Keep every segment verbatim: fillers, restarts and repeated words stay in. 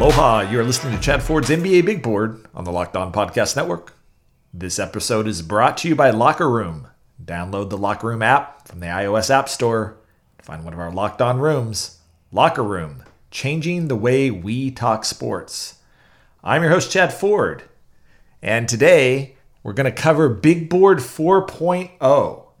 Aloha, you're listening to Chad Ford's N B A Big Board on the Locked On Podcast Network. This episode is brought to you by Locker Room. Download the Locker Room app from the iOS App Store to find one of our Locked On rooms. Locker Room, changing the way we talk sports. I'm your host, Chad Ford, and today we're going to cover Big Board four point oh.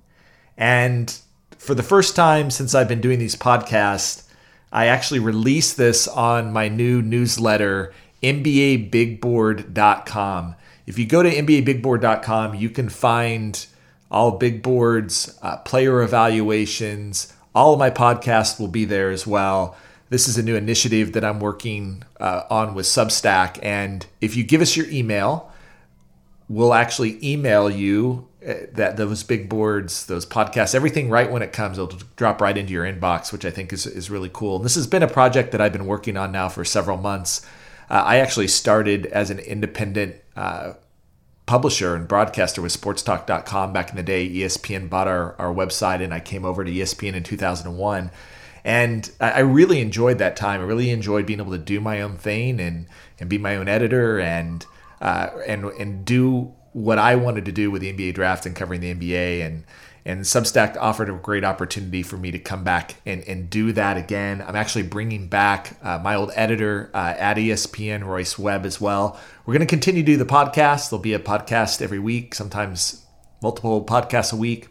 And for the first time since I've been doing these podcasts, I actually released this on my new newsletter, N B A Big Board dot com. If you go to N B A Big Board dot com, you can find all Big Board's uh, player evaluations. All of my podcasts will be there as well. This is a new initiative that I'm working uh, on with Substack. And if you give us your email, we'll actually email you that those big boards, those podcasts, everything right when it comes, it'll drop right into your inbox, which I think is, is really cool. And this has been a project that I've been working on now for several months. Uh, I actually started as an independent uh, publisher and broadcaster with sports talk dot com back in the day. E S P N bought our, our website, and I came over to E S P N in two thousand one. And I, I really enjoyed that time. I really enjoyed being able to do my own thing and, and be my own editor and, uh, and, and do what I wanted to do with the N B A draft and covering the N B A, and and Substack offered a great opportunity for me to come back and, and do that again. I'm actually bringing back uh, my old editor uh, at E S P N, Royce Webb, as well. We're going to continue to do the podcast. There'll be a podcast every week, sometimes multiple podcasts a week.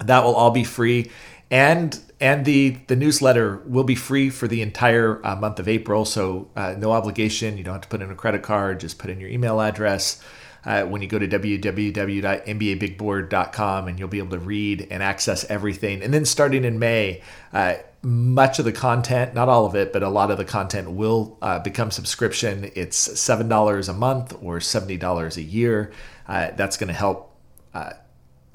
That will all be free. And and the, the newsletter will be free for the entire uh, month of April, so uh, no obligation. You don't have to put in a credit card. Just put in your email address. Uh, when you go to w w w dot n b a big board dot com, and you'll be able to read and access everything. And then starting in May, uh, much of the content, not all of it, but a lot of the content will uh, become subscription. It's seven dollars a month or seventy dollars a year. Uh, that's going to help uh,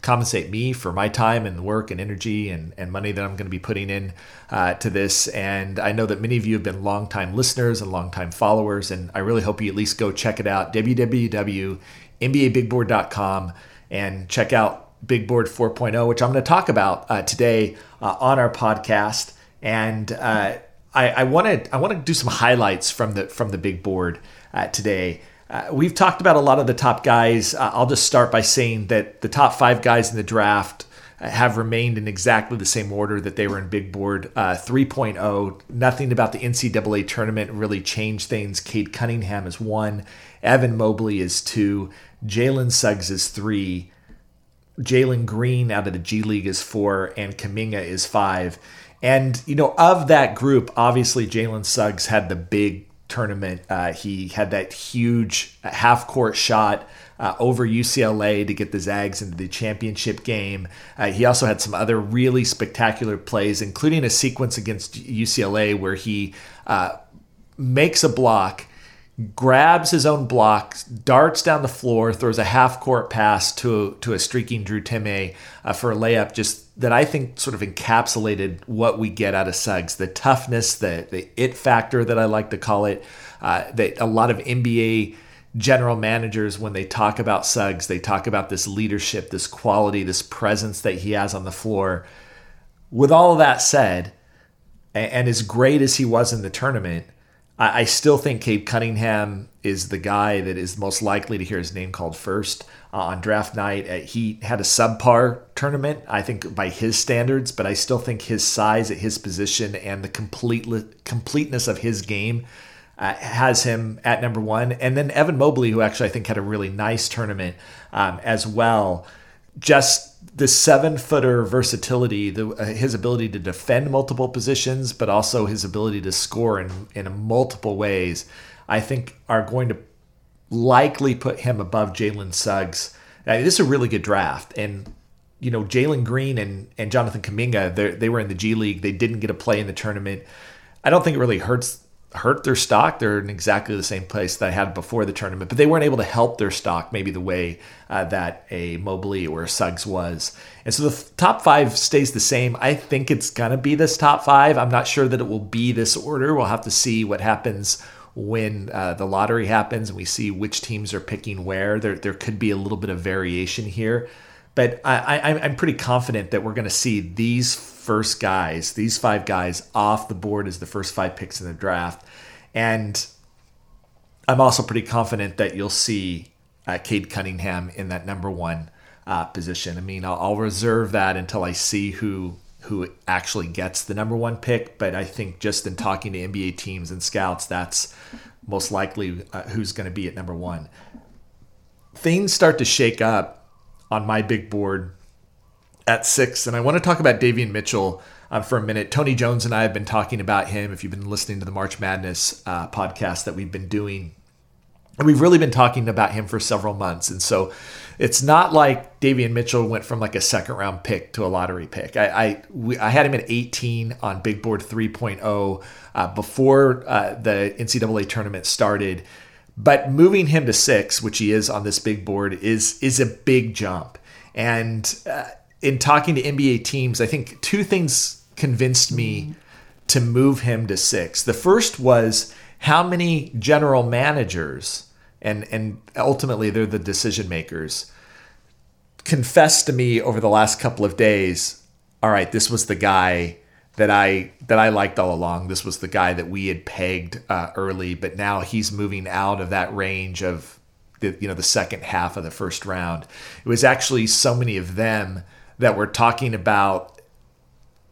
compensate me for my time and work and energy and, and money that I'm going to be putting in uh, to this. And I know that many of you have been longtime listeners and longtime followers, and I really hope you at least go check it out, w w w dot n b a big board dot com, and check out Big Board four point oh, which I'm going to talk about uh, today uh, on our podcast. And uh, I, I want to I want to do some highlights from the from the Big Board uh, today. Uh, we've talked about a lot of the top guys. Uh, I'll just start by saying that the top five guys in the draft uh, have remained in exactly the same order that they were in Big Board uh, three point oh. Nothing about the N C double A tournament really changed things. Cade Cunningham is one. Evan Mobley is two. Jalen Suggs is three. Jalen Green out of the G League is four. And Kuminga is five. And, you know, of that group, obviously Jalen Suggs had the big tournament. Uh, he had that huge half-court shot uh, over U C L A to get the Zags into the championship game. Uh, he also had some other really spectacular plays, including a sequence against U C L A where he uh, makes a block, grabs his own block, darts down the floor, throws a half-court pass to, to a streaking Drew Timme uh, for a layup, just that I think sort of encapsulated what we get out of Suggs, the toughness, the, the it factor that I like to call it, uh, that a lot of N B A general managers, when they talk about Suggs, they talk about this leadership, this quality, this presence that he has on the floor. With all of that said, and, and as great as he was in the tournament, I still think Cade Cunningham is the guy that is most likely to hear his name called first uh, on draft night. Uh, he had a subpar tournament, I think, by his standards, but I still think his size at his position and the complete completeness of his game uh, has him at number one. And then Evan Mobley, who actually I think had a really nice tournament um, as well. Just the seven-footer versatility, the, uh, his ability to defend multiple positions, but also his ability to score in, in multiple ways, I think are going to likely put him above Jalen Suggs. I mean, this is a really good draft. And, you know, Jalen Green and, and Jonathan Kuminga, they were in the G League. They didn't get a play in the tournament. I don't think it really hurts hurt their stock. They're in exactly the same place that I had before the tournament, but they weren't able to help their stock maybe the way uh, that a Mobley or a Suggs was. And so the f- top five stays the same. I think it's going to be this top five. I'm not sure that it will be this order. We'll have to see what happens when uh, the lottery happens and we see which teams are picking where. There there could be a little bit of variation here, but I, I, I'm pretty confident that we're going to see these first guys, these five guys off the board as the first five picks in the draft. And I'm also pretty confident that you'll see uh, Cade Cunningham in that number one uh, position. I mean, I'll, I'll reserve that until I see who who actually gets the number one pick. But I think just in talking to N B A teams and scouts, that's most likely uh, who's going to be at number one. Things start to shake up on my big board at six. And I want to talk about Davion Mitchell um, for a minute. Tony Jones and I have been talking about him. If you've been listening to the March Madness uh, podcast that we've been doing, and we've really been talking about him for several months. And so it's not like Davion Mitchell went from like a second round pick to a lottery pick. I I, we, I had him at eighteen on Big Board three point oh uh, before uh, the N C double A tournament started. But moving him to six, which he is on this big board, is is a big jump. And uh, in talking to N B A teams, I think two things convinced me to move him to six. The first was how many general managers, and, and ultimately they're the decision makers, confessed to me over the last couple of days, all right, this was the guy that I that I liked all along. This was the guy that we had pegged uh, early, but now he's moving out of that range of the, you know, the second half of the first round. It was actually so many of them that were talking about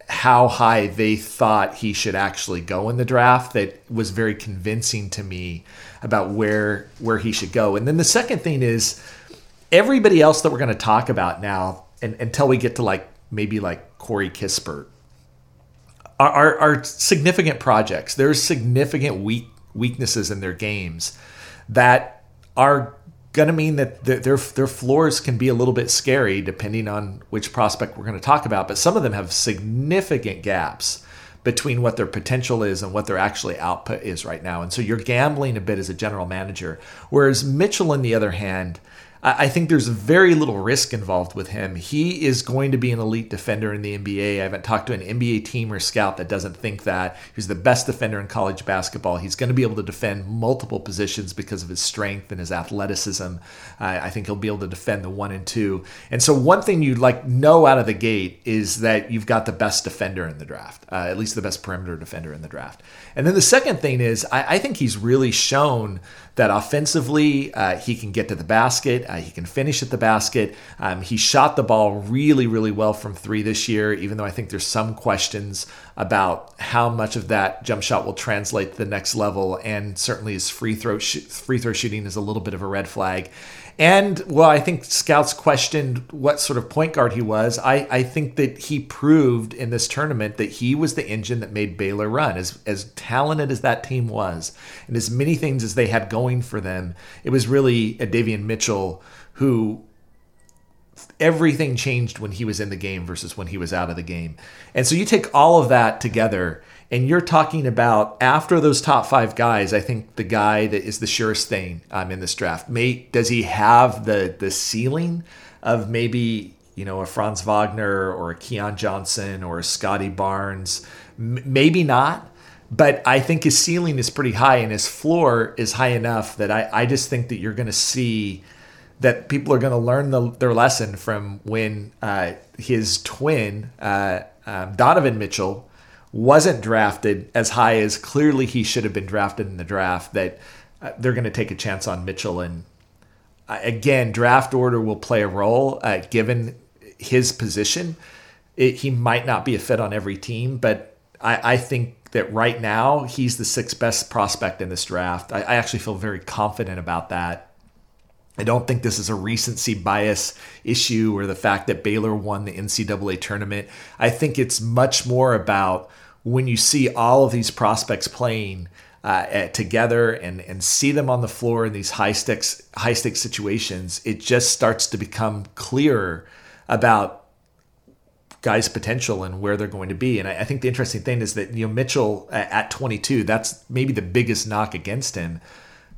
how high they thought he should actually go in the draft that was very convincing to me about where where he should go. And then the second thing is everybody else that we're going to talk about now, and until we get to like maybe like Corey Kispert, Are, are, are significant projects. There's significant weak weaknesses in their games that are going to mean that their, their their floors can be a little bit scary depending on which prospect we're going to talk about. But some of them have significant gaps between what their potential is and what their actually output is right now. And so you're gambling a bit as a general manager. Whereas Mitchell, on the other hand, I think there's very little risk involved with him. He is going to be an elite defender in the N B A. I haven't talked to an N B A team or scout that doesn't think that. He's the best defender in college basketball. He's going to be able to defend multiple positions because of his strength and his athleticism. Uh, I think he'll be able to defend the one and two. And so one thing you'd like know out of the gate is that you've got the best defender in the draft, uh, at least the best perimeter defender in the draft. And then the second thing is I, I think he's really shown that offensively uh, he can get to the basket. Uh, he can finish at the basket. Um, he shot the ball really, really well from three this year, even though I think there's some questions about how much of that jump shot will translate to the next level. And certainly his free throw sh- free throw shooting is a little bit of a red flag. And well, I think scouts questioned what sort of point guard he was. I, I think that he proved in this tournament that he was the engine that made Baylor run. As as talented as that team was, and as many things as they had going for them, it was really a Davion Mitchell who everything changed when he was in the game versus when he was out of the game. And so you take all of that together, and you're talking about, after those top five guys, I think the guy that is the surest thing um, in this draft. May, does he have the the ceiling of maybe, you know, a Franz Wagner or a Keon Johnson or a Scotty Barnes? M- maybe not. But I think his ceiling is pretty high, and his floor is high enough that I, I just think that you're going to see that people are going to learn the, their lesson from when uh, his twin, uh, um, Donovan Mitchell, wasn't drafted as high as clearly he should have been drafted in the draft, that uh, they're going to take a chance on Mitchell. And uh, again, draft order will play a role uh, given his position. It, he might not be a fit on every team, but I, I think that right now he's the sixth best prospect in this draft. I, I actually feel very confident about that. I don't think this is a recency bias issue or the fact that Baylor won the N C double A tournament. I think it's much more about when you see all of these prospects playing uh, at, together and, and see them on the floor in these high stakes, high stakes situations, it just starts to become clearer about guys' potential and where they're going to be. And I, I think the interesting thing is that, you know, Mitchell at twenty-two, that's maybe the biggest knock against him.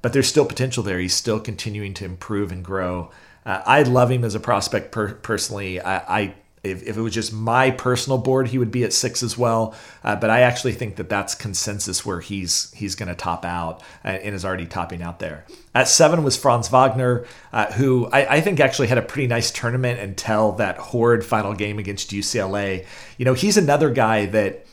But there's still potential there. He's still continuing to improve and grow. Uh, I love him as a prospect per- personally. I, I if, if it was just my personal board, he would be at six as well. Uh, but I actually think that that's consensus where he's he's going to top out uh, and is already topping out there. At seven was Franz Wagner, uh, who I, I think actually had a pretty nice tournament until that horrid final game against U C L A. You know, he's another guy that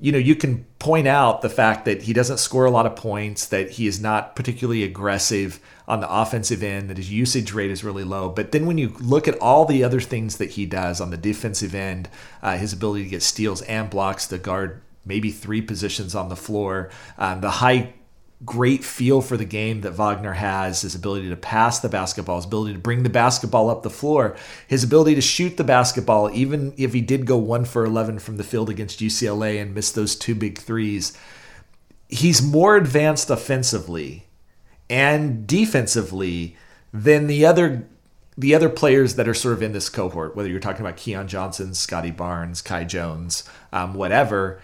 you know, you can point out the fact that he doesn't score a lot of points, that he is not particularly aggressive on the offensive end, that his usage rate is really low. But then when you look at all the other things that he does on the defensive end, uh, his ability to get steals and blocks, to guard maybe three positions on the floor, um, the high great feel for the game that Wagner has, his ability to pass the basketball, his ability to bring the basketball up the floor, his ability to shoot the basketball, even if he did go one for eleven from the field against U C L A and missed those two big threes. He's more advanced offensively and defensively than the other the other players that are sort of in this cohort, whether you're talking about Keon Johnson, Scotty Barnes, Kai Jones, um, whatever.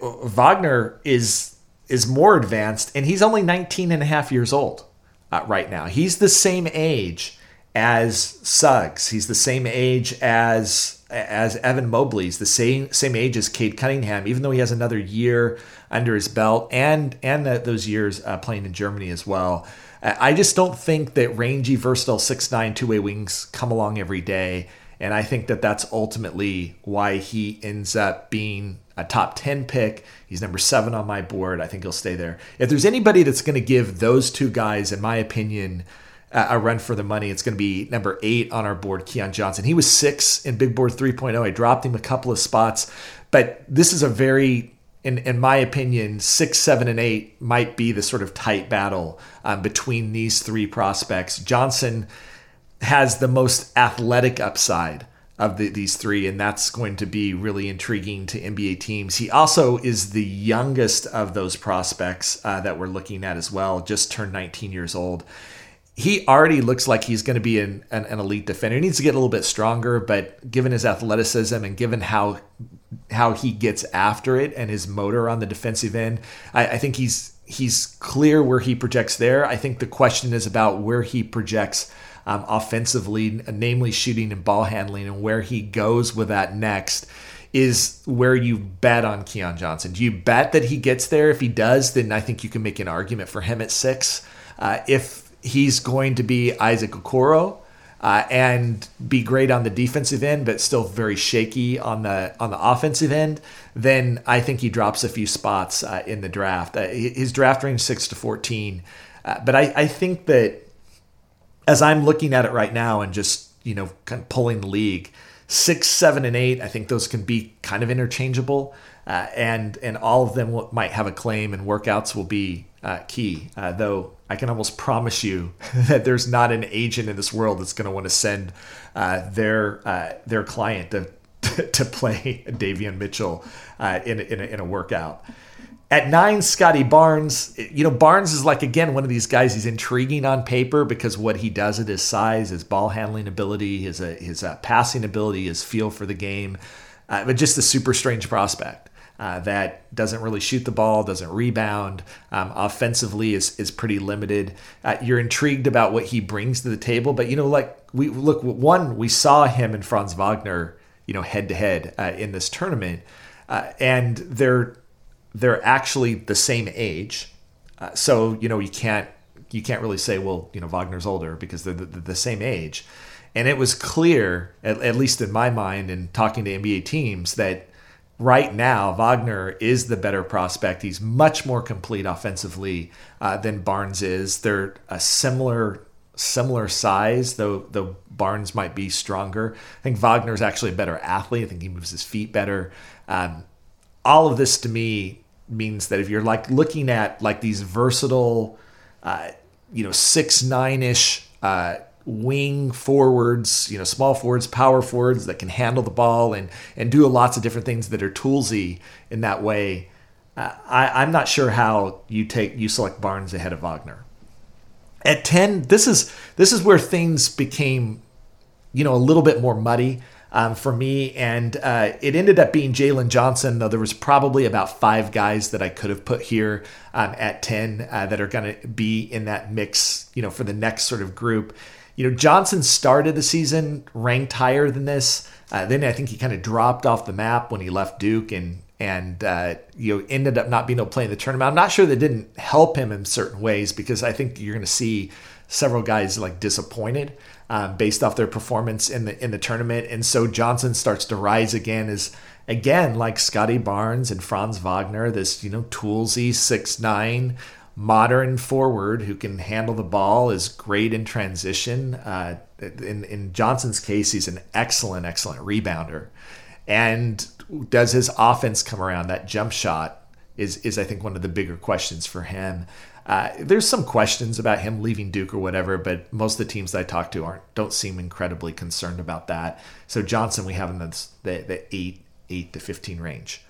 Wagner is... is more advanced, and he's only nineteen and a half years old uh, right now. He's the same age as Suggs. He's the same age as as Evan Mobley. He's the same same age as Cade Cunningham, even though he has another year under his belt and and the, those years uh, playing in Germany as well. I just don't think that rangy, versatile six nine two-way wings come along every day, and I think that that's ultimately why he ends up being a top ten pick. He's number seven on my board. I think he'll stay there. If there's anybody that's going to give those two guys, in my opinion, a run for the money, it's going to be number eight on our board, Keon Johnson. He was six in Big Board three point oh. I dropped him a couple of spots, but this is a very, in, in my opinion, six, seven, and eight might be the sort of tight battle um, between these three prospects. Johnson has the most athletic upside of the, these three, and that's going to be really intriguing to N B A teams. He also is the youngest of those prospects uh, that we're looking at as well, just turned nineteen years old. He already looks like he's going to be an, an, an elite defender. He needs to get a little bit stronger, but given his athleticism and given how how he gets after it and his motor on the defensive end, I, I think he's he's clear where he projects there. I think the question is about where he projects Um, offensively, namely shooting and ball handling, and where he goes with that next is where you bet on Keon Johnson. Do you bet that he gets there? If he does, then I think you can make an argument for him at six. Uh, if he's going to be Isaac Okoro uh, and be great on the defensive end, but still very shaky on the on the offensive end, then I think he drops a few spots uh, in the draft. Uh, his draft range six to fourteen, uh, but I, I think that. As I'm looking at it right now and just, you know, kind of pulling the league, six, seven, and eight, I think those can be kind of interchangeable, uh, and and all of them will, might have a claim, and workouts will be uh, key. Uh, though I can almost promise you that there's not an agent in this world that's going to want to send uh, their uh, their client to to play Davion Mitchell uh, in in a, in a workout. At nine, Scotty Barnes. You know, Barnes is like, again, one of these guys. He's intriguing on paper because what he does at his size, his ball handling ability, his uh, his uh, passing ability, his feel for the game, uh, but just a super strange prospect uh, that doesn't really shoot the ball, doesn't rebound, um, offensively is is pretty limited. Uh, you're intrigued about what he brings to the table, but you know, like we look one, we saw him and Franz Wagner, you know, head to head in this tournament, uh, and they're. They're actually the same age, uh, so you know you can't you can't really say, well, you know, Wagner's older, because they're the, the same age. And it was clear, at, at least in my mind, and talking to N B A teams, that right now Wagner is the better prospect. He's much more complete offensively uh, than Barnes is. They're a similar similar size, though though Barnes might be stronger. I think Wagner's actually a better athlete. I think he moves his feet better. Um, all of this to me means that if you're like looking at like these versatile, uh, you know, six, nine ish uh, wing forwards, you know, small forwards, power forwards that can handle the ball and, and do lots of different things that are toolsy in that way. Uh, I, I'm not sure how you take, you select Barnes ahead of Wagner at ten. This is, this is where things became, you know, a little bit more muddy. Um, for me, and uh, it ended up being Jalen Johnson, though there was probably about five guys that I could have put here um, at ten uh, that are going to be in that mix, you know, for the next sort of group. You know, Johnson started the season ranked higher than this. Uh, then I think he kind of dropped off the map when he left Duke and, and uh, you know, ended up not being able to play in the tournament. I'm not sure that didn't help him in certain ways, because I think you're going to see several guys like disappointed Um, based off their performance in the in the tournament, and so Johnson starts to rise again as again, like Scotty Barnes and Franz Wagner, this, you know, toolsy six nine modern forward who can handle the ball, is great in transition. Uh, in, in Johnson's case, he's an excellent, excellent rebounder. And does his offense come around? That jump shot is, is I think, one of the bigger questions for him. Uh, there's some questions about him leaving Duke or whatever, but most of the teams that I talk to aren't don't seem incredibly concerned about that. So Johnson, we have in the, the, the eight, eight to fifteen range.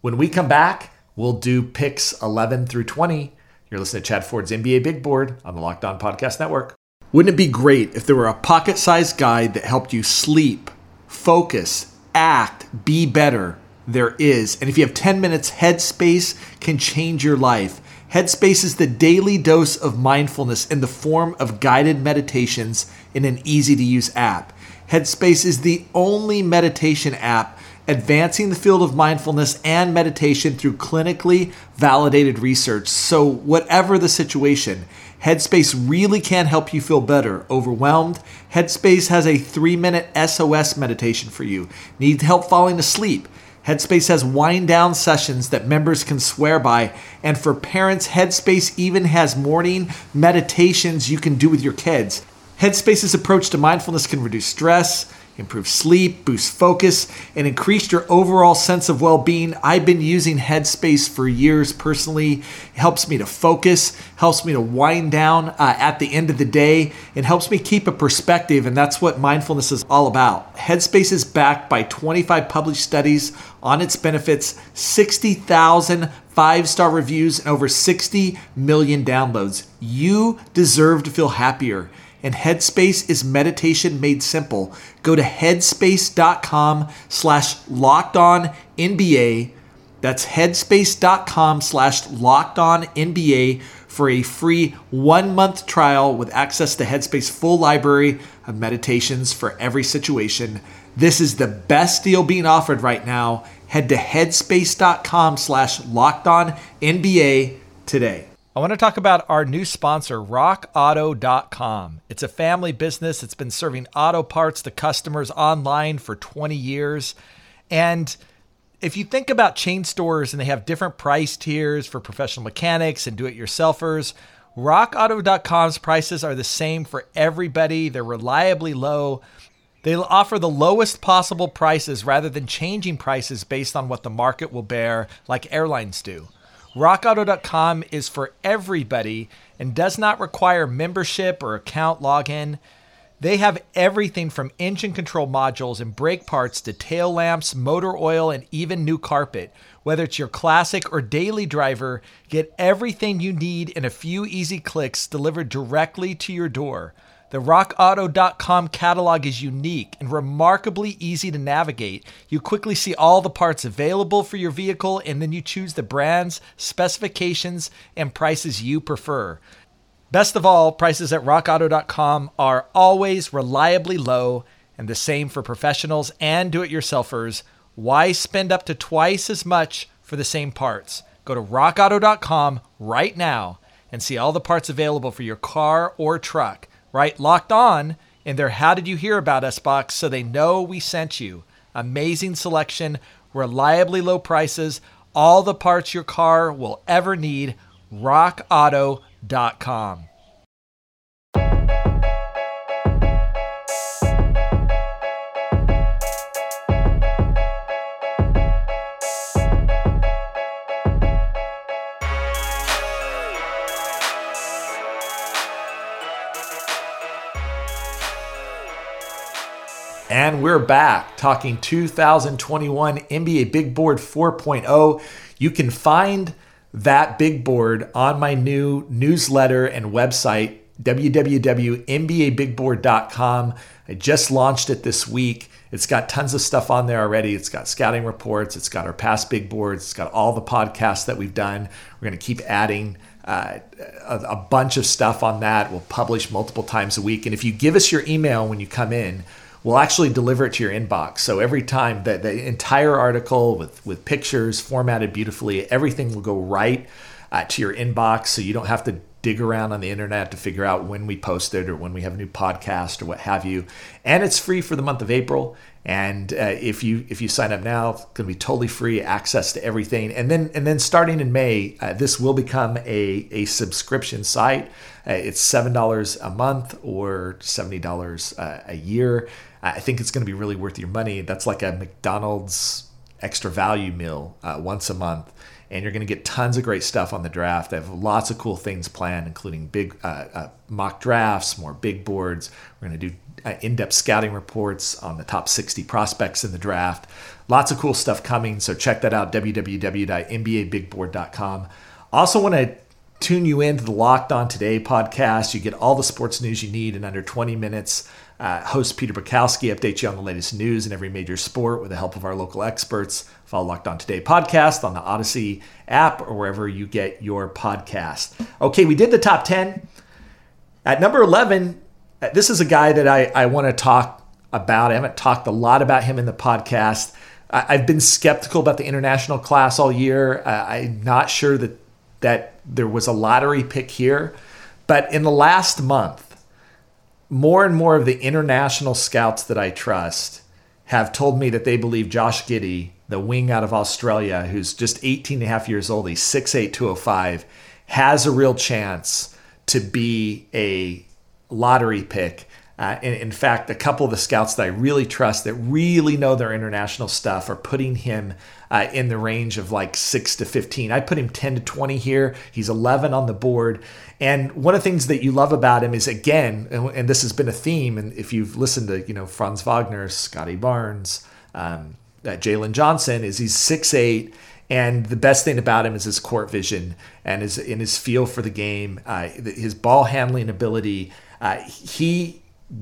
When we come back, we'll do picks eleven through twenty. You're listening to Chad Ford's N B A Big Board on the Locked On Podcast Network. Wouldn't it be great if there were a pocket-sized guide that helped you sleep, focus, act, be better? There is. And if you have ten minutes, Headspace can change your life. Headspace is the daily dose of mindfulness in the form of guided meditations in an easy-to-use app. Headspace is the only meditation app advancing the field of mindfulness and meditation through clinically validated research. So whatever the situation, Headspace really can help you feel better. Overwhelmed? Headspace has a three-minute S O S meditation for you. Need help falling asleep? Headspace has wind-down sessions that members can swear by. And for parents, Headspace even has morning meditations you can do with your kids. Headspace's approach to mindfulness can reduce stress, improve sleep, boost focus, and increase your overall sense of well-being. I've been using Headspace for years personally. It helps me to focus, helps me to wind down uh, at the end of the day, and helps me keep a perspective, and that's what mindfulness is all about. Headspace is backed by twenty-five published studies on its benefits, sixty thousand five-star reviews, and over sixty million downloads. You deserve to feel happier. And Headspace is meditation made simple. Go to headspace.com slash locked on NBA. That's headspace.com slash locked on NBA for a free one-month trial with access to Headspace's full library of meditations for every situation. This is the best deal being offered right now. Head to headspace.com slash locked on NBA today. I want to talk about our new sponsor, rock auto dot com. It's a family business that's been serving auto parts to customers online for twenty years. And if you think about chain stores and they have different price tiers for professional mechanics and do-it-yourselfers, rock auto dot com's prices are the same for everybody. They're reliably low. They offer the lowest possible prices rather than changing prices based on what the market will bear, like airlines do. rock auto dot com is for everybody and does not require membership or account login. They have everything from engine control modules and brake parts to tail lamps, motor oil, and even new carpet. Whether it's your classic or daily driver, get everything you need in a few easy clicks delivered directly to your door. The rock auto dot com catalog is unique and remarkably easy to navigate. You quickly see all the parts available for your vehicle, and then you choose the brands, specifications, and prices you prefer. Best of all, prices at rock auto dot com are always reliably low and the same for professionals and do-it-yourselfers. Why spend up to twice as much for the same parts? Go to rock auto dot com right now and see all the parts available for your car or truck. Right, Locked On in their How Did You Hear About Us box so they know we sent you. Amazing selection, reliably low prices, all the parts your car will ever need. rock auto dot com. And we're back talking two thousand twenty-one N B A Big Board four point oh. You can find that big board on my new newsletter and website, w w w dot n b a big board dot com. I just launched it this week. It's got tons of stuff on there already. It's got scouting reports. It's got our past big boards. It's got all the podcasts that we've done. We're going to keep adding Uh, a, a bunch of stuff on that. We'll publish multiple times a week. And if you give us your email when you come in, we'll actually deliver it to your inbox. So every time, that the entire article with, with pictures formatted beautifully, everything will go right uh, to your inbox. So you don't have to dig around on the internet to figure out when we post it or when we have a new podcast or what have you. And it's free for the month of April. And uh, if you if you sign up now, it's going to be totally free access to everything. And then and then starting in May, uh, this will become a, a subscription site. Uh, it's seven dollars a month or seventy dollars uh, a year. I think it's going to be really worth your money. That's like a McDonald's extra value meal uh, once a month. And you're going to get tons of great stuff on the draft. They have lots of cool things planned, including big uh, uh, mock drafts, more big boards. We're going to do uh, in-depth scouting reports on the top sixty prospects in the draft. Lots of cool stuff coming. So check that out, w w w dot n b a big board dot com. Also want to tune you into the Locked On Today podcast. You get all the sports news you need in under twenty minutes. Uh, host Peter Bukowski updates you on the latest news in every major sport with the help of our local experts. Follow Locked On Today podcast on the Odyssey app or wherever you get your podcast. Okay, we did the top ten. At number eleven, this is a guy that I, I want to talk about. I haven't talked a lot about him in the podcast. I, I've been skeptical about the international class all year. Uh, I'm not sure that, that there was a lottery pick here. But in the last month, more and more of the international scouts that I trust have told me that they believe Josh Giddey, the wing out of Australia, who's just eighteen and a half years old, he's six eight, two oh five, has a real chance to be a lottery pick. Uh, and in fact, a couple of the scouts that I really trust that really know their international stuff are putting him uh, in the range of like six to fifteen. I put him ten to twenty here. He's eleven on the board. And one of the things that you love about him is, again, and, and this has been a theme, and if you've listened to, you know, Franz Wagner, Scotty Barnes, um, uh, Jalen Johnson, is he's six eight. And the best thing about him is his court vision and his, in his feel for the game, uh, his ball handling ability. Uh, he...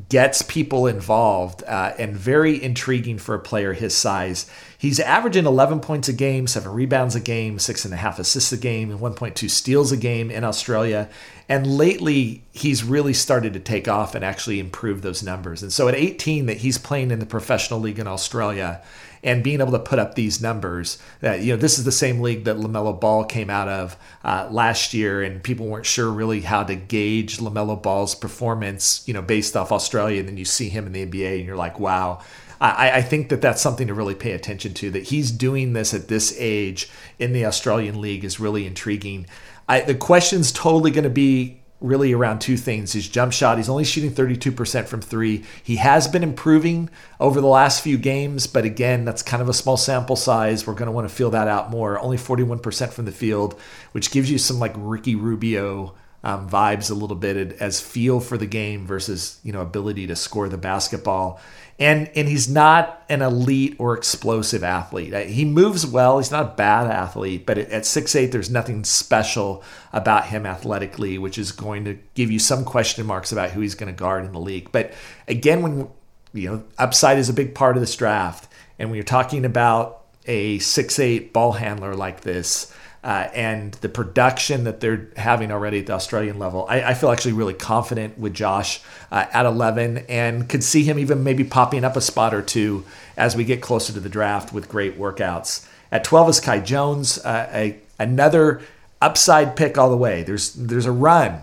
gets people involved uh, and very intriguing for a player his size. He's averaging eleven points a game, seven rebounds a game, six and a half assists a game, and one point two steals a game in Australia. And lately, he's really started to take off and actually improve those numbers. And so at eighteen, that he's playing in the professional league in Australia and being able to put up these numbers, that, you know, this is the same league that LaMelo Ball came out of uh, last year, and people weren't sure really how to gauge LaMelo Ball's performance, you know, based off Australia. And then you see him in the N B A and you're like, wow. I, I think that that's something to really pay attention to, that he's doing this at this age in the Australian league is really intriguing. I, the question's totally going to be really around two things. His jump shot, he's only shooting thirty-two percent from three. He has been improving over the last few games, but again, that's kind of a small sample size. We're going to want to feel that out more. Only forty-one percent from the field, which gives you some like Ricky Rubio um, vibes a little bit as feel for the game versus, you know, ability to score the basketball. And and he's not an elite or explosive athlete. He moves well. He's not a bad athlete, but at six eight, there's nothing special about him athletically, which is going to give you some question marks about who he's going to guard in the league. But again, when you know, upside is a big part of this draft, and when you're talking about a six eight ball handler like this, Uh, and the production that they're having already at the Australian level, I, I feel actually really confident with Josh uh, at eleven, and could see him even maybe popping up a spot or two as we get closer to the draft with great workouts. At twelve is Kai Jones, uh, a, another upside pick all the way. There's there's a run.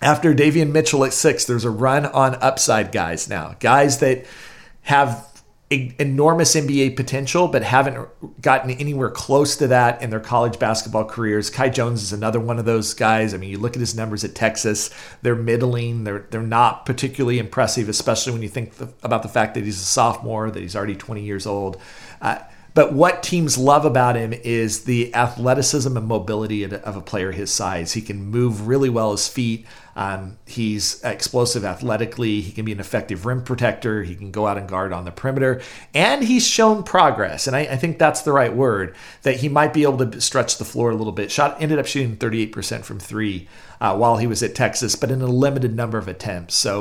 After Davion Mitchell at six, there's a run on upside guys now, guys that have enormous N B A potential, but haven't gotten anywhere close to that in their college basketball careers. Kai Jones is another one of those guys. I mean, you look at his numbers at Texas, they're middling. They're they're not particularly impressive, especially when you think the, about the fact that he's a sophomore, that he's already twenty years old. Uh, but what teams love about him is the athleticism and mobility of a player his size. He can move really well his feet. Um, he's explosive athletically. He can be an effective rim protector. He can go out and guard on the perimeter. And he's shown progress. And I, I think that's the right word, that he might be able to stretch the floor a little bit. Shot ended up shooting thirty-eight percent from three uh, while he was at Texas, but in a limited number of attempts. So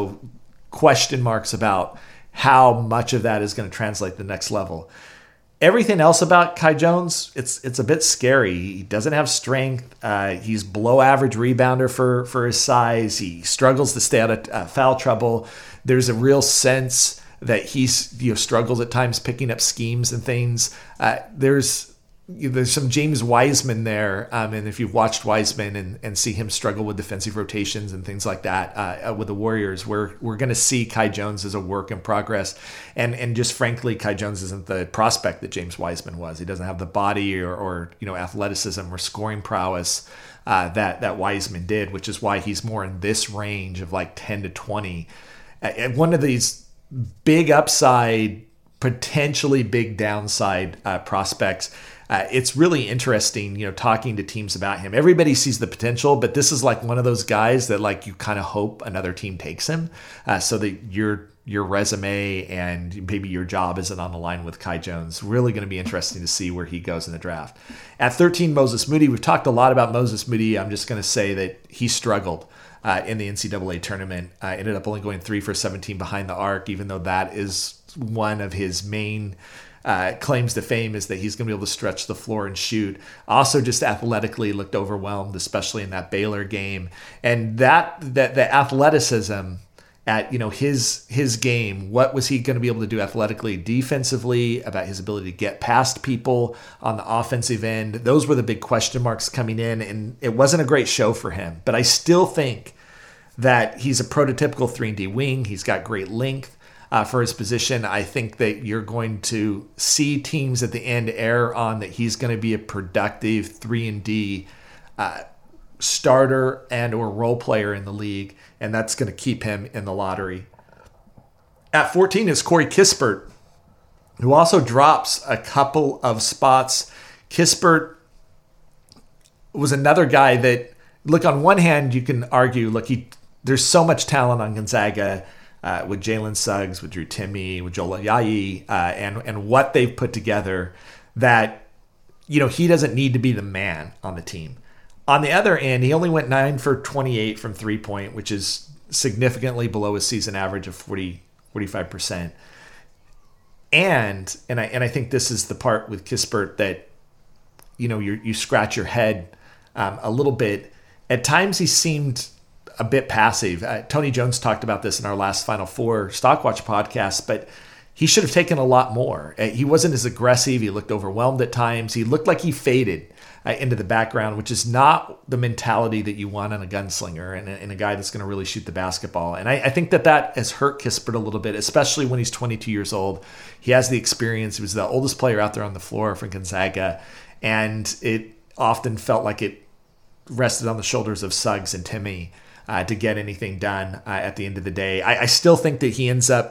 question marks about how much of that is going to translate to the next level. Everything else about Kai Jones, it's it's a bit scary. He doesn't have strength. Uh, he's below average rebounder for, for his size. He struggles to stay out of uh, foul trouble. There's a real sense that he's you know struggles at times picking up schemes and things. Uh, there's there's some James Wiseman there. Um, and if you've watched Wiseman and, and see him struggle with defensive rotations and things like that uh, with the Warriors, we're, we're going to see Kai Jones as a work in progress. And, and just frankly, Kai Jones isn't the prospect that James Wiseman was. He doesn't have the body or, or you know, athleticism or scoring prowess uh, that, that Wiseman did, which is why he's more in this range of like ten to twenty. And one of these big upside, potentially big downside uh, prospects. Uh, it's really interesting, you know, talking to teams about him. Everybody sees the potential, but this is like one of those guys that like you kind of hope another team takes him uh, so that your your resume and maybe your job isn't on the line with Kai Jones. Really going to be interesting to see where he goes in the draft. At thirteen, Moses Moody. We've talked a lot about Moses Moody. I'm just going to say that he struggled uh, in the N C double A tournament. Uh, ended up only going three for seventeen behind the arc, even though that is one of his main Uh, claims to fame is that he's going to be able to stretch the floor and shoot. Also just athletically looked overwhelmed, especially in that Baylor game. And that, that the athleticism at, you know, his, his game, what was he going to be able to do athletically, defensively, about his ability to get past people on the offensive end? Those were the big question marks coming in, and it wasn't a great show for him. But I still think that he's a prototypical three and D wing. He's got great length. Uh, for his position, I think that you're going to see teams at the end err on that he's going to be a productive three and D uh, starter and or role player in the league, and that's going to keep him in the lottery. At fourteen is Corey Kispert, who also drops a couple of spots. Kispert was another guy that, look, on one hand, you can argue, look, he, there's so much talent on Gonzaga. Uh, with Jalen Suggs, with Drew Timme, with Joel Ayayi, uh, and and what they've put together, that you know he doesn't need to be the man on the team. On the other end, he only went nine for twenty-eight from three-point, which is significantly below his season average of forty, forty-five percent. And and I and I think this is the part with Kispert that you know you you scratch your head um, a little bit. At times he seemed a bit passive. Uh, Tony Jones talked about this in our last Final Four Stockwatch podcast, but he should have taken a lot more. Uh, he wasn't as aggressive. He looked overwhelmed at times. He looked like he faded uh, into the background, which is not the mentality that you want on a gunslinger and, and a guy that's going to really shoot the basketball. And I, I think that that has hurt Kispert a little bit, especially when he's twenty-two years old. He has the experience. He was the oldest player out there on the floor for Gonzaga, and it often felt like it rested on the shoulders of Suggs and Timme Uh, to get anything done uh, at the end of the day. I, I still think that he ends up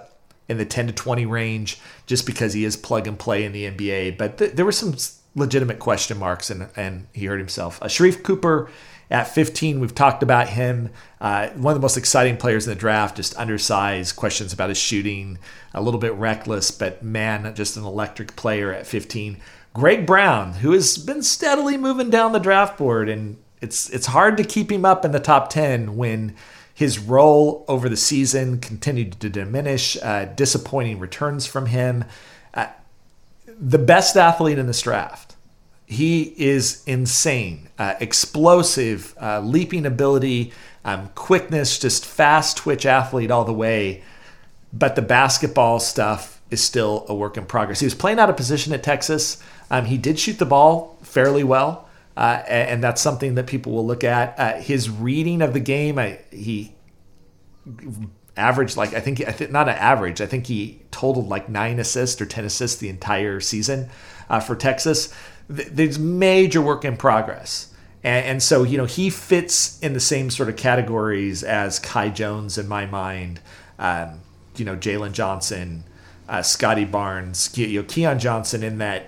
in the ten to twenty range just because he is plug and play in the N B A. But th- there were some legitimate question marks, and, and he hurt himself. Uh, Sharif Cooper at fifteen, we've talked about him. Uh, one of the most exciting players in the draft, just undersized, questions about his shooting, a little bit reckless, but man, just an electric player at fifteen. Greg Brown, who has been steadily moving down the draft board, and It's it's hard to keep him up in the top ten when his role over the season continued to diminish, uh, disappointing returns from him. Uh, the best athlete in this draft. He is insane, uh, explosive, uh, leaping ability, um, quickness, just fast twitch athlete all the way. But the basketball stuff is still a work in progress. He was playing out of position at Texas. Um, he did shoot the ball fairly well. Uh, and that's something that people will look at. Uh, his reading of the game, I, he averaged like, I think, I think not an average. I think he totaled like nine assists or ten assists the entire season uh, for Texas. Th- there's major work in progress. And, and so, you know, he fits in the same sort of categories as Kai Jones in my mind, um, you know, Jalen Johnson, uh, Scotty Barnes, Ke- you know, Keon Johnson in that.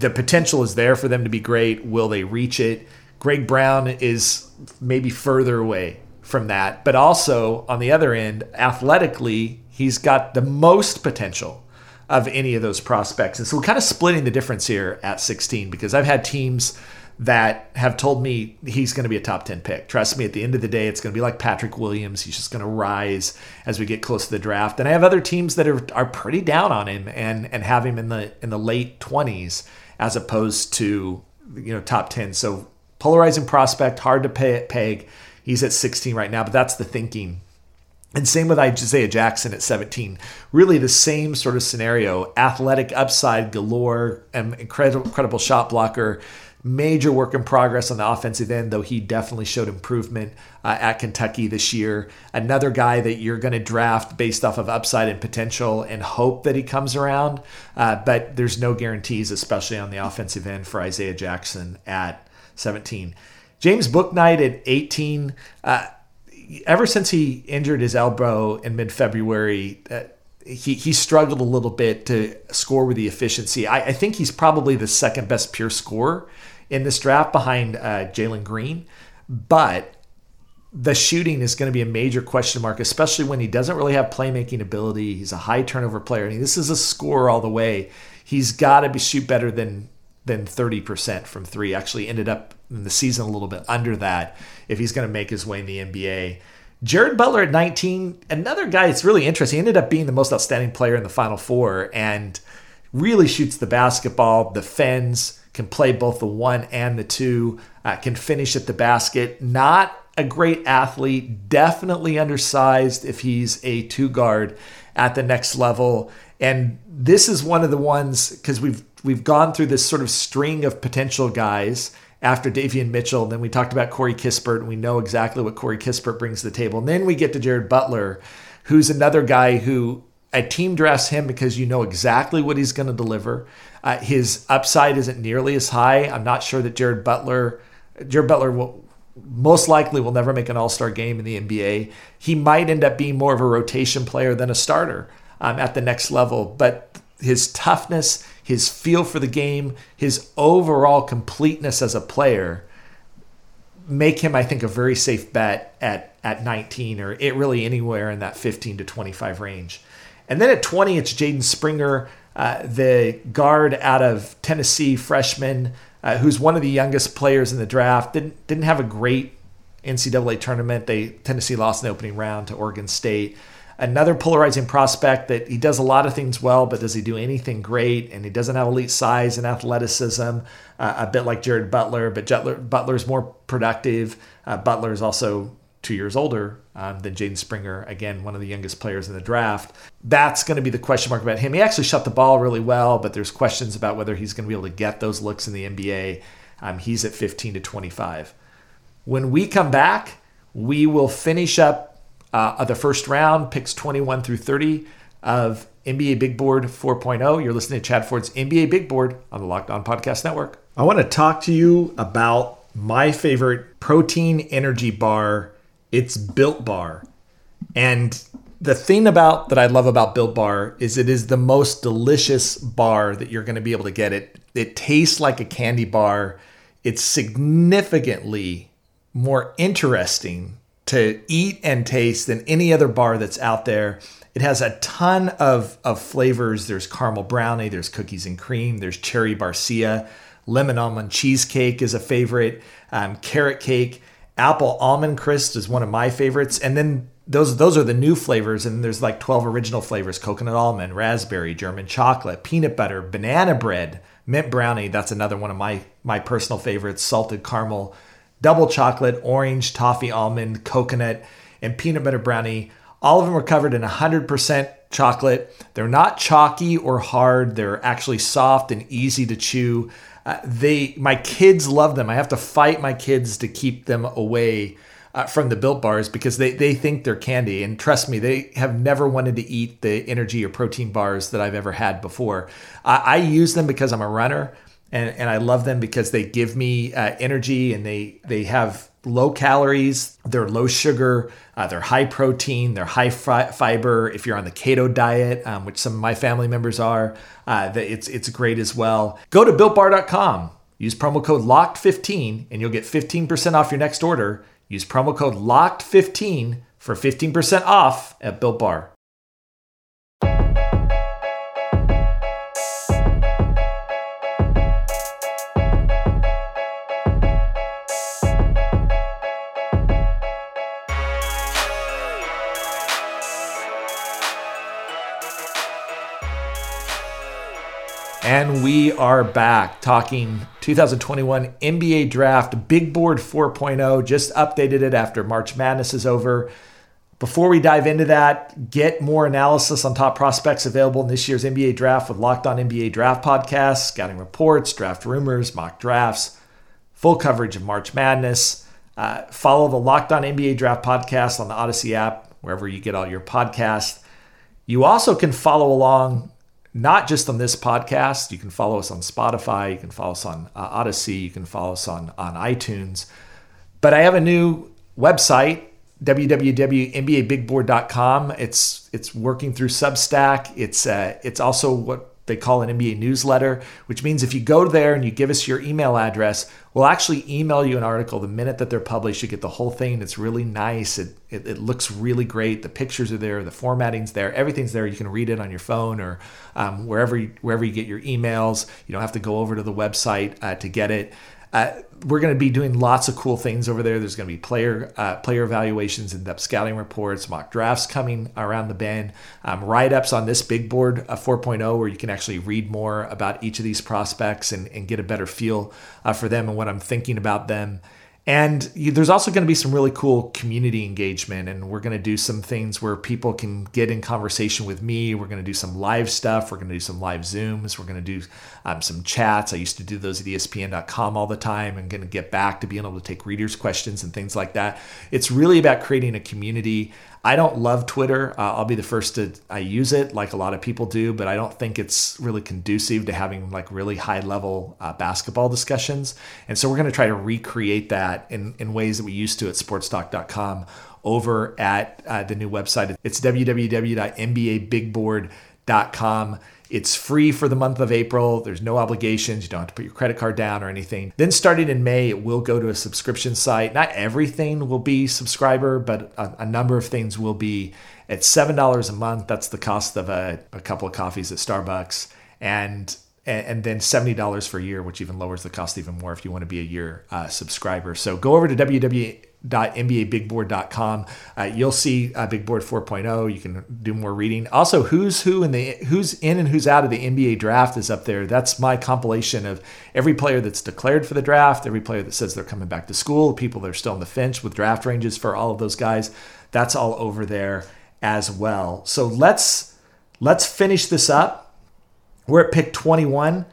The potential is there for them to be great. Will they reach it? Greg Brown is maybe further away from that. But also, on the other end, athletically, he's got the most potential of any of those prospects. And so we're kind of splitting the difference here at sixteen, because I've had teams that have told me he's going to be a top ten pick. Trust me, at the end of the day, it's going to be like Patrick Williams. He's just going to rise as we get close to the draft. And I have other teams that are are pretty down on him and and have him in the in the late twenties as opposed to, you know, top ten. So polarizing prospect, hard to peg. He's at sixteen right now, but that's the thinking And same with Isaiah Jackson at seventeen. Really the same sort of scenario. Athletic upside galore, an incredible, incredible shot blocker. Major work in progress on the offensive end, though he definitely showed improvement uh, at Kentucky this year. Another guy that you're going to draft based off of upside and potential and hope that he comes around. Uh, but there's no guarantees, especially on the offensive end for Isaiah Jackson at seventeen. James Bouknight at eighteen. Uh, ever since he injured his elbow in mid-February, uh, He he struggled a little bit to score with the efficiency. I, I think he's probably the second best pure scorer in this draft behind uh, Jalen Green. But the shooting is going to be a major question mark, especially when he doesn't really have playmaking ability. He's a high turnover player. I mean, this is a scorer all the way. He's got to be shoot better than than thirty percent from three. Actually ended up in the season a little bit under that if he's going to make his way in the N B A. Jared Butler at nineteen, another guy that's really interesting. He ended up being the most outstanding player in the Final Four and really shoots the basketball, defends, can play both the one and the two, uh, can finish at the basket. Not a great athlete, definitely undersized if he's a two-guard at the next level. And this is one of the ones, because we've we've gone through this sort of string of potential guys after Davion Mitchell, then we talked about Corey Kispert, and we know exactly what Corey Kispert brings to the table. And then we get to Jared Butler, who's another guy who a team drafts him because you know exactly what he's going to deliver. Uh, his upside isn't nearly as high. I'm not sure that Jared Butler, Jared Butler will most likely will never make an all-star game in the N B A. He might end up being more of a rotation player than a starter um, at the next level, but his toughness, his feel for the game, his overall completeness as a player make him, I think, a very safe bet at, at nineteen or it really anywhere in that fifteen to twenty-five range. And then at twenty, it's Jaden Springer, uh, the guard out of Tennessee, freshman, uh, who's one of the youngest players in the draft. Didn't, didn't have a great N C double A tournament. They Tennessee lost in the opening round to Oregon State. Another polarizing prospect that he does a lot of things well, but does he do anything great? And he doesn't have elite size and athleticism, uh, a bit like Jared Butler, but Butler's more productive. Uh, Butler is also two years older um, than Jaden Springer, again, one of the youngest players in the draft. That's going to be the question mark about him. He actually shot the ball really well, but there's questions about whether he's going to be able to get those looks in the N B A. Um, he's at fifteen to twenty-five. When we come back, we will finish up Uh, the first round, picks twenty-one through thirty of N B A Big Board four point oh. You're listening to Chad Ford's N B A Big Board on the Locked On Podcast Network. I want to talk to you about my favorite protein energy bar. It's Built Bar. And the thing about that I love about Built Bar is it is the most delicious bar that you're going to be able to get. It, it tastes like a candy bar. It's significantly more interesting to eat and taste than any other bar that's out there. It has a ton of, of flavors. There's caramel brownie, there's cookies and cream, there's cherry barcia, lemon almond cheesecake is a favorite, um, carrot cake, apple almond crisp is one of my favorites. And then those, those are the new flavors. And there's like twelve original flavors, coconut almond, raspberry, German chocolate, peanut butter, banana bread, mint brownie. That's another one of my, my personal favorites, salted caramel, double chocolate, orange, toffee almond, coconut, and peanut butter brownie. All of them are covered in one hundred percent chocolate. They're not chalky or hard. They're actually soft and easy to chew. Uh, they, my kids love them. I have to fight my kids to keep them away uh, from the Built Bars because they, they think they're candy. And trust me, they have never wanted to eat the energy or protein bars that I've ever had before. I, I use them because I'm a runner. And and I love them because they give me uh, energy and they they have low calories, they're low sugar, uh, they're high protein, they're high fi- fiber. If you're on the keto diet, um, which some of my family members are, uh, it's it's great as well. Go to built bar dot com, use promo code locked fifteen and you'll get fifteen percent off your next order. Use promo code locked fifteen for fifteen percent off at Built Bar. And we are back talking twenty twenty-one N B A Draft Big Board four point oh. Just updated it after March Madness is over. Before we dive into that, get more analysis on top prospects available in this year's N B A Draft with Locked On N B A Draft podcasts, scouting reports, draft rumors, mock drafts, full coverage of March Madness. Uh, follow the Locked On N B A Draft podcast on the Odyssey app, wherever you get all your podcasts. You also can follow along, not just on this podcast. You can follow us on Spotify. You can follow us on uh, Odyssey. You can follow us on, on iTunes. But I have a new website, w w w dot n b a big board dot com. It's it's working through Substack. It's uh, it's also what they call an N B A newsletter, which means if you go there and you give us your email address, we'll actually email you an article the minute that they're published. You get the whole thing. It's really nice. It, it it looks really great. The pictures are there. The formatting's there. Everything's there. You can read it on your phone or um, wherever you, wherever you get your emails. You don't have to go over to the website uh, to get it. Uh, we're going to be doing lots of cool things over there. There's going to be player uh, player evaluations, in-depth scouting reports, mock drafts coming around the bend, um, write-ups on this Big Board uh, four point oh, where you can actually read more about each of these prospects and, and get a better feel uh, for them and what I'm thinking about them. And you, there's also going to be some really cool community engagement, and we're going to do some things where people can get in conversation with me. We're going to do some live stuff. We're going to do some live Zooms. We're going to do um, some chats. I used to do those at E S P N dot com all the time. I'm going to get back to being able to take readers' questions and things like that. It's really about creating a community. I don't love Twitter. Uh, I'll be the first to I use it like a lot of people do, but I don't think it's really conducive to having like really high level uh, basketball discussions. And so we're going to try to recreate that in, in ways that we used to at sports talk dot com over at uh, the new website. It's w w w dot n b a big board dot com. It's free for the month of April. There's no obligations. You don't have to put your credit card down or anything. Then starting in May, it will go to a subscription site. Not everything will be subscriber, but a, a number of things will be at seven dollars a month. That's the cost of a, a couple of coffees at Starbucks. And and then seventy dollars for a year, which even lowers the cost even more if you want to be a year uh, subscriber. So go over to w w w dot n b a big board dot com. Uh, you'll see uh, Big Board four point oh. You can do more reading. Also, who's who and the who's in and who's out of the N B A draft is up there. That's my compilation of every player that's declared for the draft, every player that says they're coming back to school, people that are still on the fence with draft ranges for all of those guys. That's all over there as well. So let's let's finish this up. We're at pick twenty-one.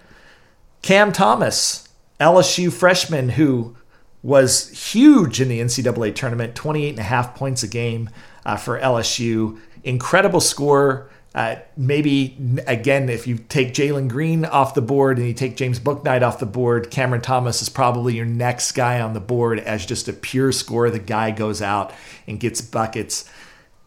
Cam Thomas, L S U freshman who was huge in the N C double A tournament, twenty-eight and a half points a game uh, for L S U. Incredible score. Uh, maybe, again, if you take Jalen Green off the board and you take James Bouknight off the board, Cameron Thomas is probably your next guy on the board as just a pure scorer. The guy goes out and gets buckets.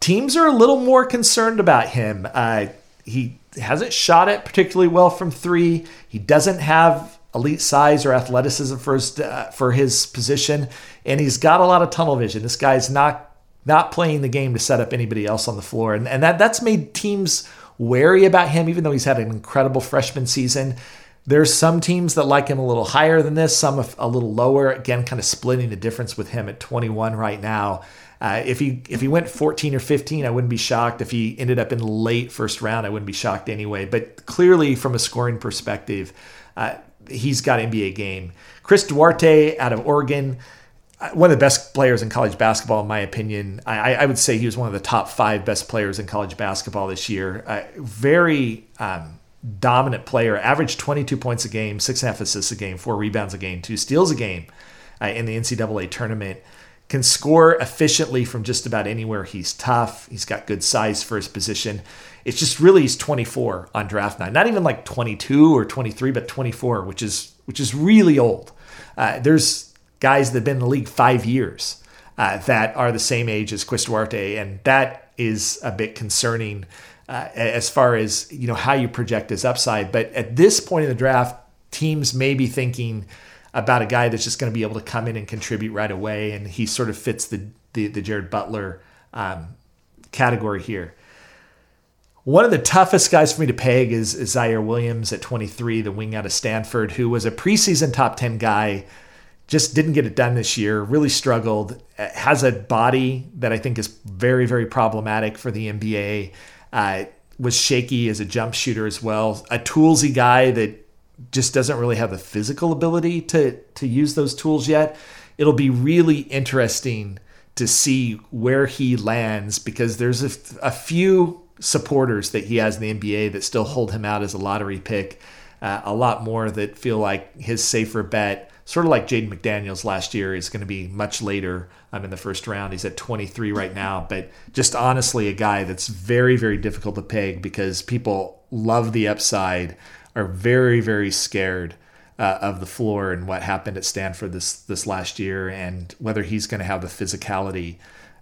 Teams are a little more concerned about him. Uh, he hasn't shot it particularly well from three. He doesn't have elite size or athleticism for his, uh, for his position, and he's got a lot of tunnel vision. This guy's not not playing the game to set up anybody else on the floor, and, and that that's made teams wary about him, even though he's had an incredible freshman season. There's some teams that like him a little higher than this, some a little lower. Again, kind of splitting the difference with him at twenty-one right now. Uh, if he if he went fourteen or fifteen, I wouldn't be shocked. If he ended up in the late first round, I wouldn't be shocked anyway. But clearly, from a scoring perspective, uh, he's got N B A game. Chris Duarte out of Oregon, one of the best players in college basketball, in my opinion. I, I would say he was one of the top five best players in college basketball this year. Uh, very um, dominant player, averaged twenty-two points a game, six and a half assists a game, four rebounds a game, two steals a game uh, in the N C double A tournament. Can score efficiently from just about anywhere. He's tough. He's got good size for his position. It's just really he's twenty-four on draft night. Not even like twenty-two or twenty-three, but twenty-four, which is which is really old. Uh, there's guys that have been in the league five years uh, that are the same age as Chris Duarte, and that is a bit concerning uh, as far as you know how you project his upside. But at this point in the draft, teams may be thinking about a guy that's just going to be able to come in and contribute right away, and he sort of fits the the, the Jared Butler um, category here. One of the toughest guys for me to peg is, is Zaire Williams at twenty-three, the wing out of Stanford, who was a preseason top ten guy, just didn't get it done this year, really struggled, has a body that I think is very, very problematic for the N B A, uh, was shaky as a jump shooter as well, a toolsy guy that just doesn't really have the physical ability to to use those tools yet. It'll be really interesting to see where he lands, because there's a, a few supporters that he has in the N B A that still hold him out as a lottery pick, uh, a lot more that feel like his safer bet, sort of like Jaden McDaniels last year, is going to be much later um, in the first round. He's at twenty-three right now, but just honestly a guy that's very, very difficult to peg because people love the upside, are very, very scared Uh, of the floor and what happened at Stanford this this last year, and whether he's going to have the physicality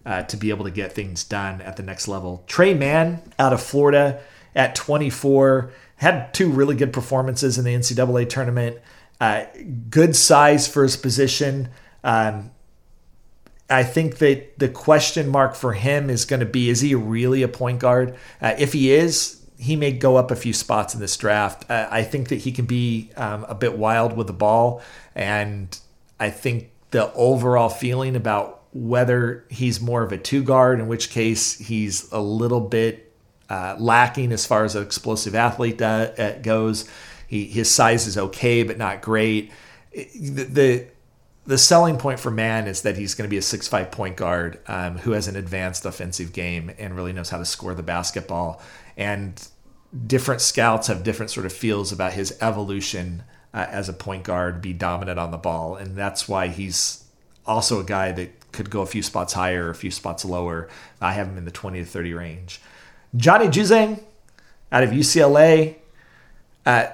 uh, to be able to get things done at the next level. Trey Mann out of Florida at twenty-four had two really good performances in the N C double A tournament. Uh, good size for his position. Um, I think that the question mark for him is going to be, is he really a point guard? Uh, if he is, he may go up a few spots in this draft. Uh, I think that he can be um, a bit wild with the ball. And I think the overall feeling about whether he's more of a two guard, in which case he's a little bit uh, lacking as far as an explosive athlete uh, goes. He, his size is okay, but not great. The, the, the selling point for Mann is that he's going to be a six five point guard um, who has an advanced offensive game and really knows how to score the basketball. And different scouts have different sort of feels about his evolution uh, as a point guard, be dominant on the ball. And that's why he's also a guy that could go a few spots higher, a few spots lower. I have him in the twenty to thirty range. Johnny Juzang out of U C L A. Uh,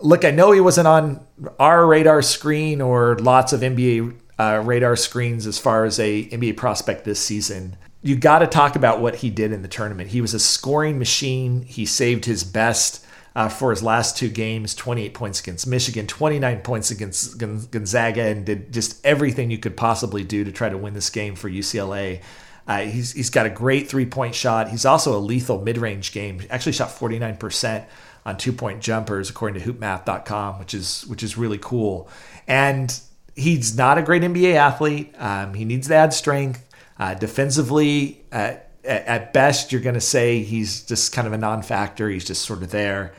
look, I know he wasn't on our radar screen or lots of N B A uh, radar screens as far as a N B A prospect this season. You got to talk about what he did in the tournament. He was a scoring machine. He saved his best uh, for his last two games, twenty-eight points against Michigan, twenty-nine points against Gonzaga, and did just everything you could possibly do to try to win this game for U C L A. Uh, he's He's got a great three-point shot. He's also a lethal mid-range game. Actually shot forty-nine percent on two-point jumpers, according to hoop math dot com, which is, which is really cool. And he's not a great N B A athlete. Um, he needs to add strength. Uh, defensively, uh, at best, you're going to say he's just kind of a non-factor. He's just sort of there.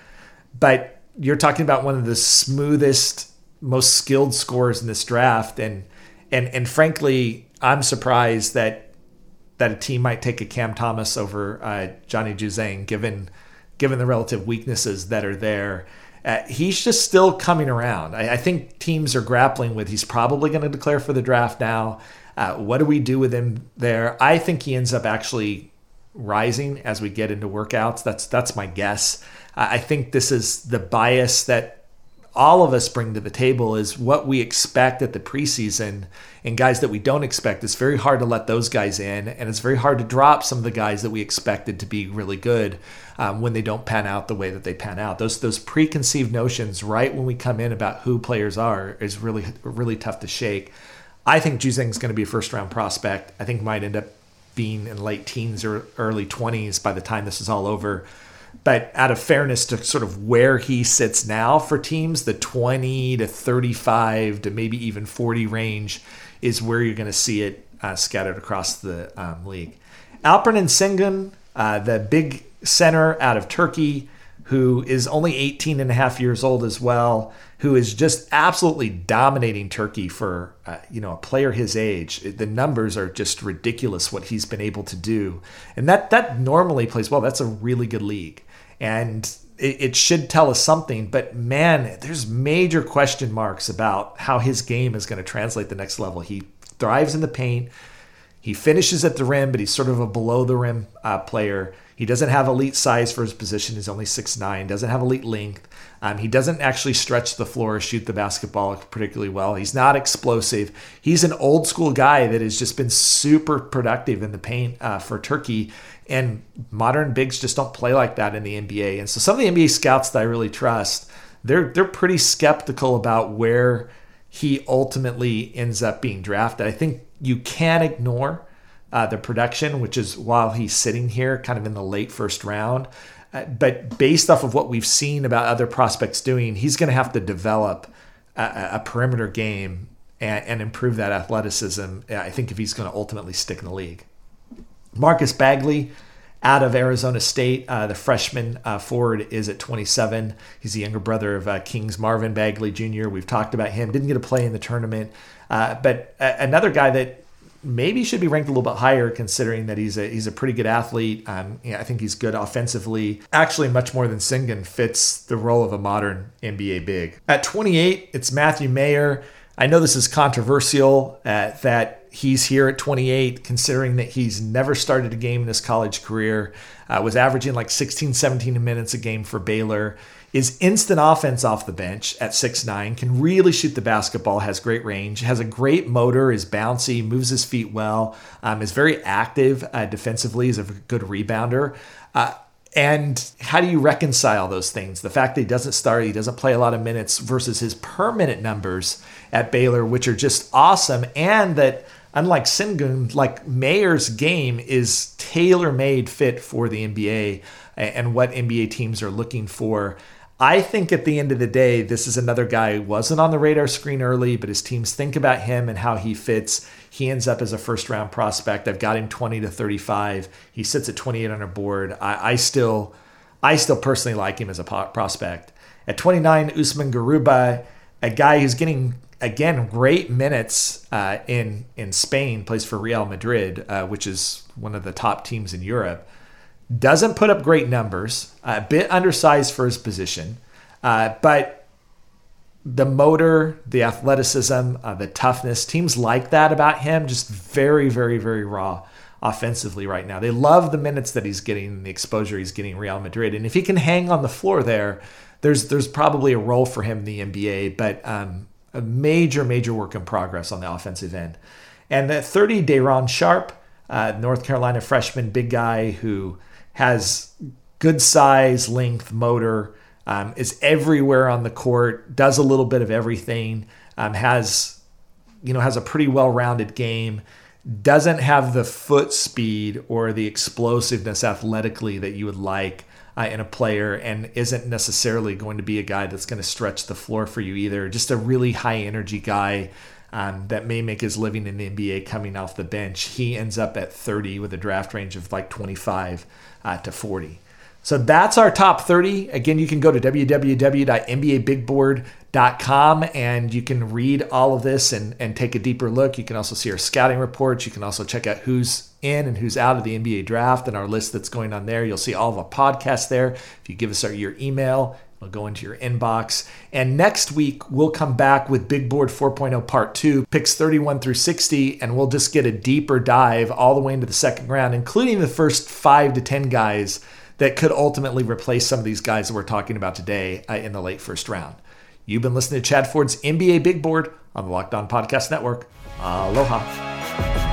But you're talking about one of the smoothest, most skilled scorers in this draft. And and and frankly, I'm surprised that that a team might take a Cam Thomas over uh, Johnny Juzang, given, given the relative weaknesses that are there. Uh, he's just still coming around. I, I think teams are grappling with, he's probably going to declare for the draft now. Uh, what do we do with him there? I think he ends up actually rising as we get into workouts. That's that's my guess. Uh, I think this is the bias that all of us bring to the table, is what we expect at the preseason and guys that we don't expect. It's very hard to let those guys in, and it's very hard to drop some of the guys that we expected to be really good um, when they don't pan out the way that they pan out. Those those preconceived notions right when we come in about who players are is really, really tough to shake. I think Juzang is going to be a first-round prospect. I think might end up being in late teens or early twenties by the time this is all over. But out of fairness to sort of where he sits now for teams, the twenty to thirty-five to maybe even forty range is where you're going to see it uh, scattered across the um, league. Alperen Sengun, uh, the big center out of Turkey, who is only eighteen and a half years old as well, who is just absolutely dominating Turkey for uh, you know, a player his age. The numbers are just ridiculous what he's been able to do. And that that normally plays well. That's a really good league. And it, it should tell us something. But, man, there's major question marks about how his game is going to translate the next level. He thrives in the paint. He finishes at the rim, but he's sort of a below-the-rim uh, player. He doesn't have elite size for his position. He's only six nine, doesn't have elite length. Um, he doesn't actually stretch the floor or shoot the basketball particularly well. He's not explosive. He's an old-school guy that has just been super productive in the paint uh, for Turkey, and modern bigs just don't play like that in the N B A. And so some of the N B A scouts that I really trust, they're they're pretty skeptical about where he ultimately ends up being drafted. I think you can't ignore uh, the production, which is while he's sitting here kind of in the late first round. Uh, but based off of what we've seen about other prospects doing, he's going to have to develop a, a perimeter game and, and improve that athleticism, I think, if he's going to ultimately stick in the league. Marcus Bagley out of Arizona State, uh, the freshman uh, forward, is at twenty-seven. He's the younger brother of uh, Kings Marvin Bagley Junior We've talked about him. Didn't get a play in the tournament. Uh, but uh, another guy that maybe should be ranked a little bit higher, considering that he's a he's a pretty good athlete. Um, yeah, I think he's good offensively. Actually, much more than Sengun fits the role of a modern N B A big. At twenty-eight, it's Matthew Mayer. I know this is controversial uh, that he's here at twenty-eight, considering that he's never started a game in his college career, uh, was averaging like sixteen, seventeen minutes a game for Baylor, is instant offense off the bench at six nine, can really shoot the basketball, has great range, has a great motor, is bouncy, moves his feet well, um, is very active uh, defensively, is a good rebounder. Uh, and how do you reconcile those things? The fact that he doesn't start, he doesn't play a lot of minutes versus his permanent numbers at Baylor, which are just awesome, and that unlike Sengun, like Mayer's game is tailor-made fit for the N B A and what N B A teams are looking for. I think at the end of the day, this is another guy who wasn't on the radar screen early, but as teams think about him and how he fits, he ends up as a first-round prospect. I've got him twenty to thirty-five. He sits at twenty-eight on our board. I, I still I still personally like him as a prospect. At twenty-nine, Usman Garuba, a guy who's getting, again, great minutes uh, in, in Spain, plays for Real Madrid, uh, which is one of the top teams in Europe. Doesn't put up great numbers, a bit undersized for his position, uh, but the motor, the athleticism, uh, the toughness, teams like that about him, just very, very, very raw offensively right now. They love the minutes that he's getting and the exposure he's getting in Real Madrid. And if he can hang on the floor there, there's there's probably a role for him in the N B A, but um, a major, major work in progress on the offensive end. And at thirty, Day'Ron Sharp, uh, North Carolina freshman, big guy who has good size, length, motor, um, is everywhere on the court, does a little bit of everything, um, has, you know, has a pretty well-rounded game, doesn't have the foot speed or the explosiveness athletically that you would like uh, in a player, and isn't necessarily going to be a guy that's going to stretch the floor for you either. Just a really high-energy guy Um, that may make his living in the N B A coming off the bench. He ends up at thirty with a draft range of like twenty-five uh, to forty. So that's our top thirty. Again, you can go to w w w dot n b a big board dot com and you can read all of this and, and take a deeper look. You can also see our scouting reports. You can also check out who's in and who's out of the N B A draft and our list that's going on there. You'll see all of our podcasts there. If you give us our, your email, it'll go into your inbox. And next week, we'll come back with Big Board four point oh Part two, picks thirty-one through sixty, and we'll just get a deeper dive all the way into the second round, including the first five to ten guys that could ultimately replace some of these guys that we're talking about today uh, in the late first round. You've been listening to Chad Ford's N B A Big Board on the Locked On Podcast Network. Aloha.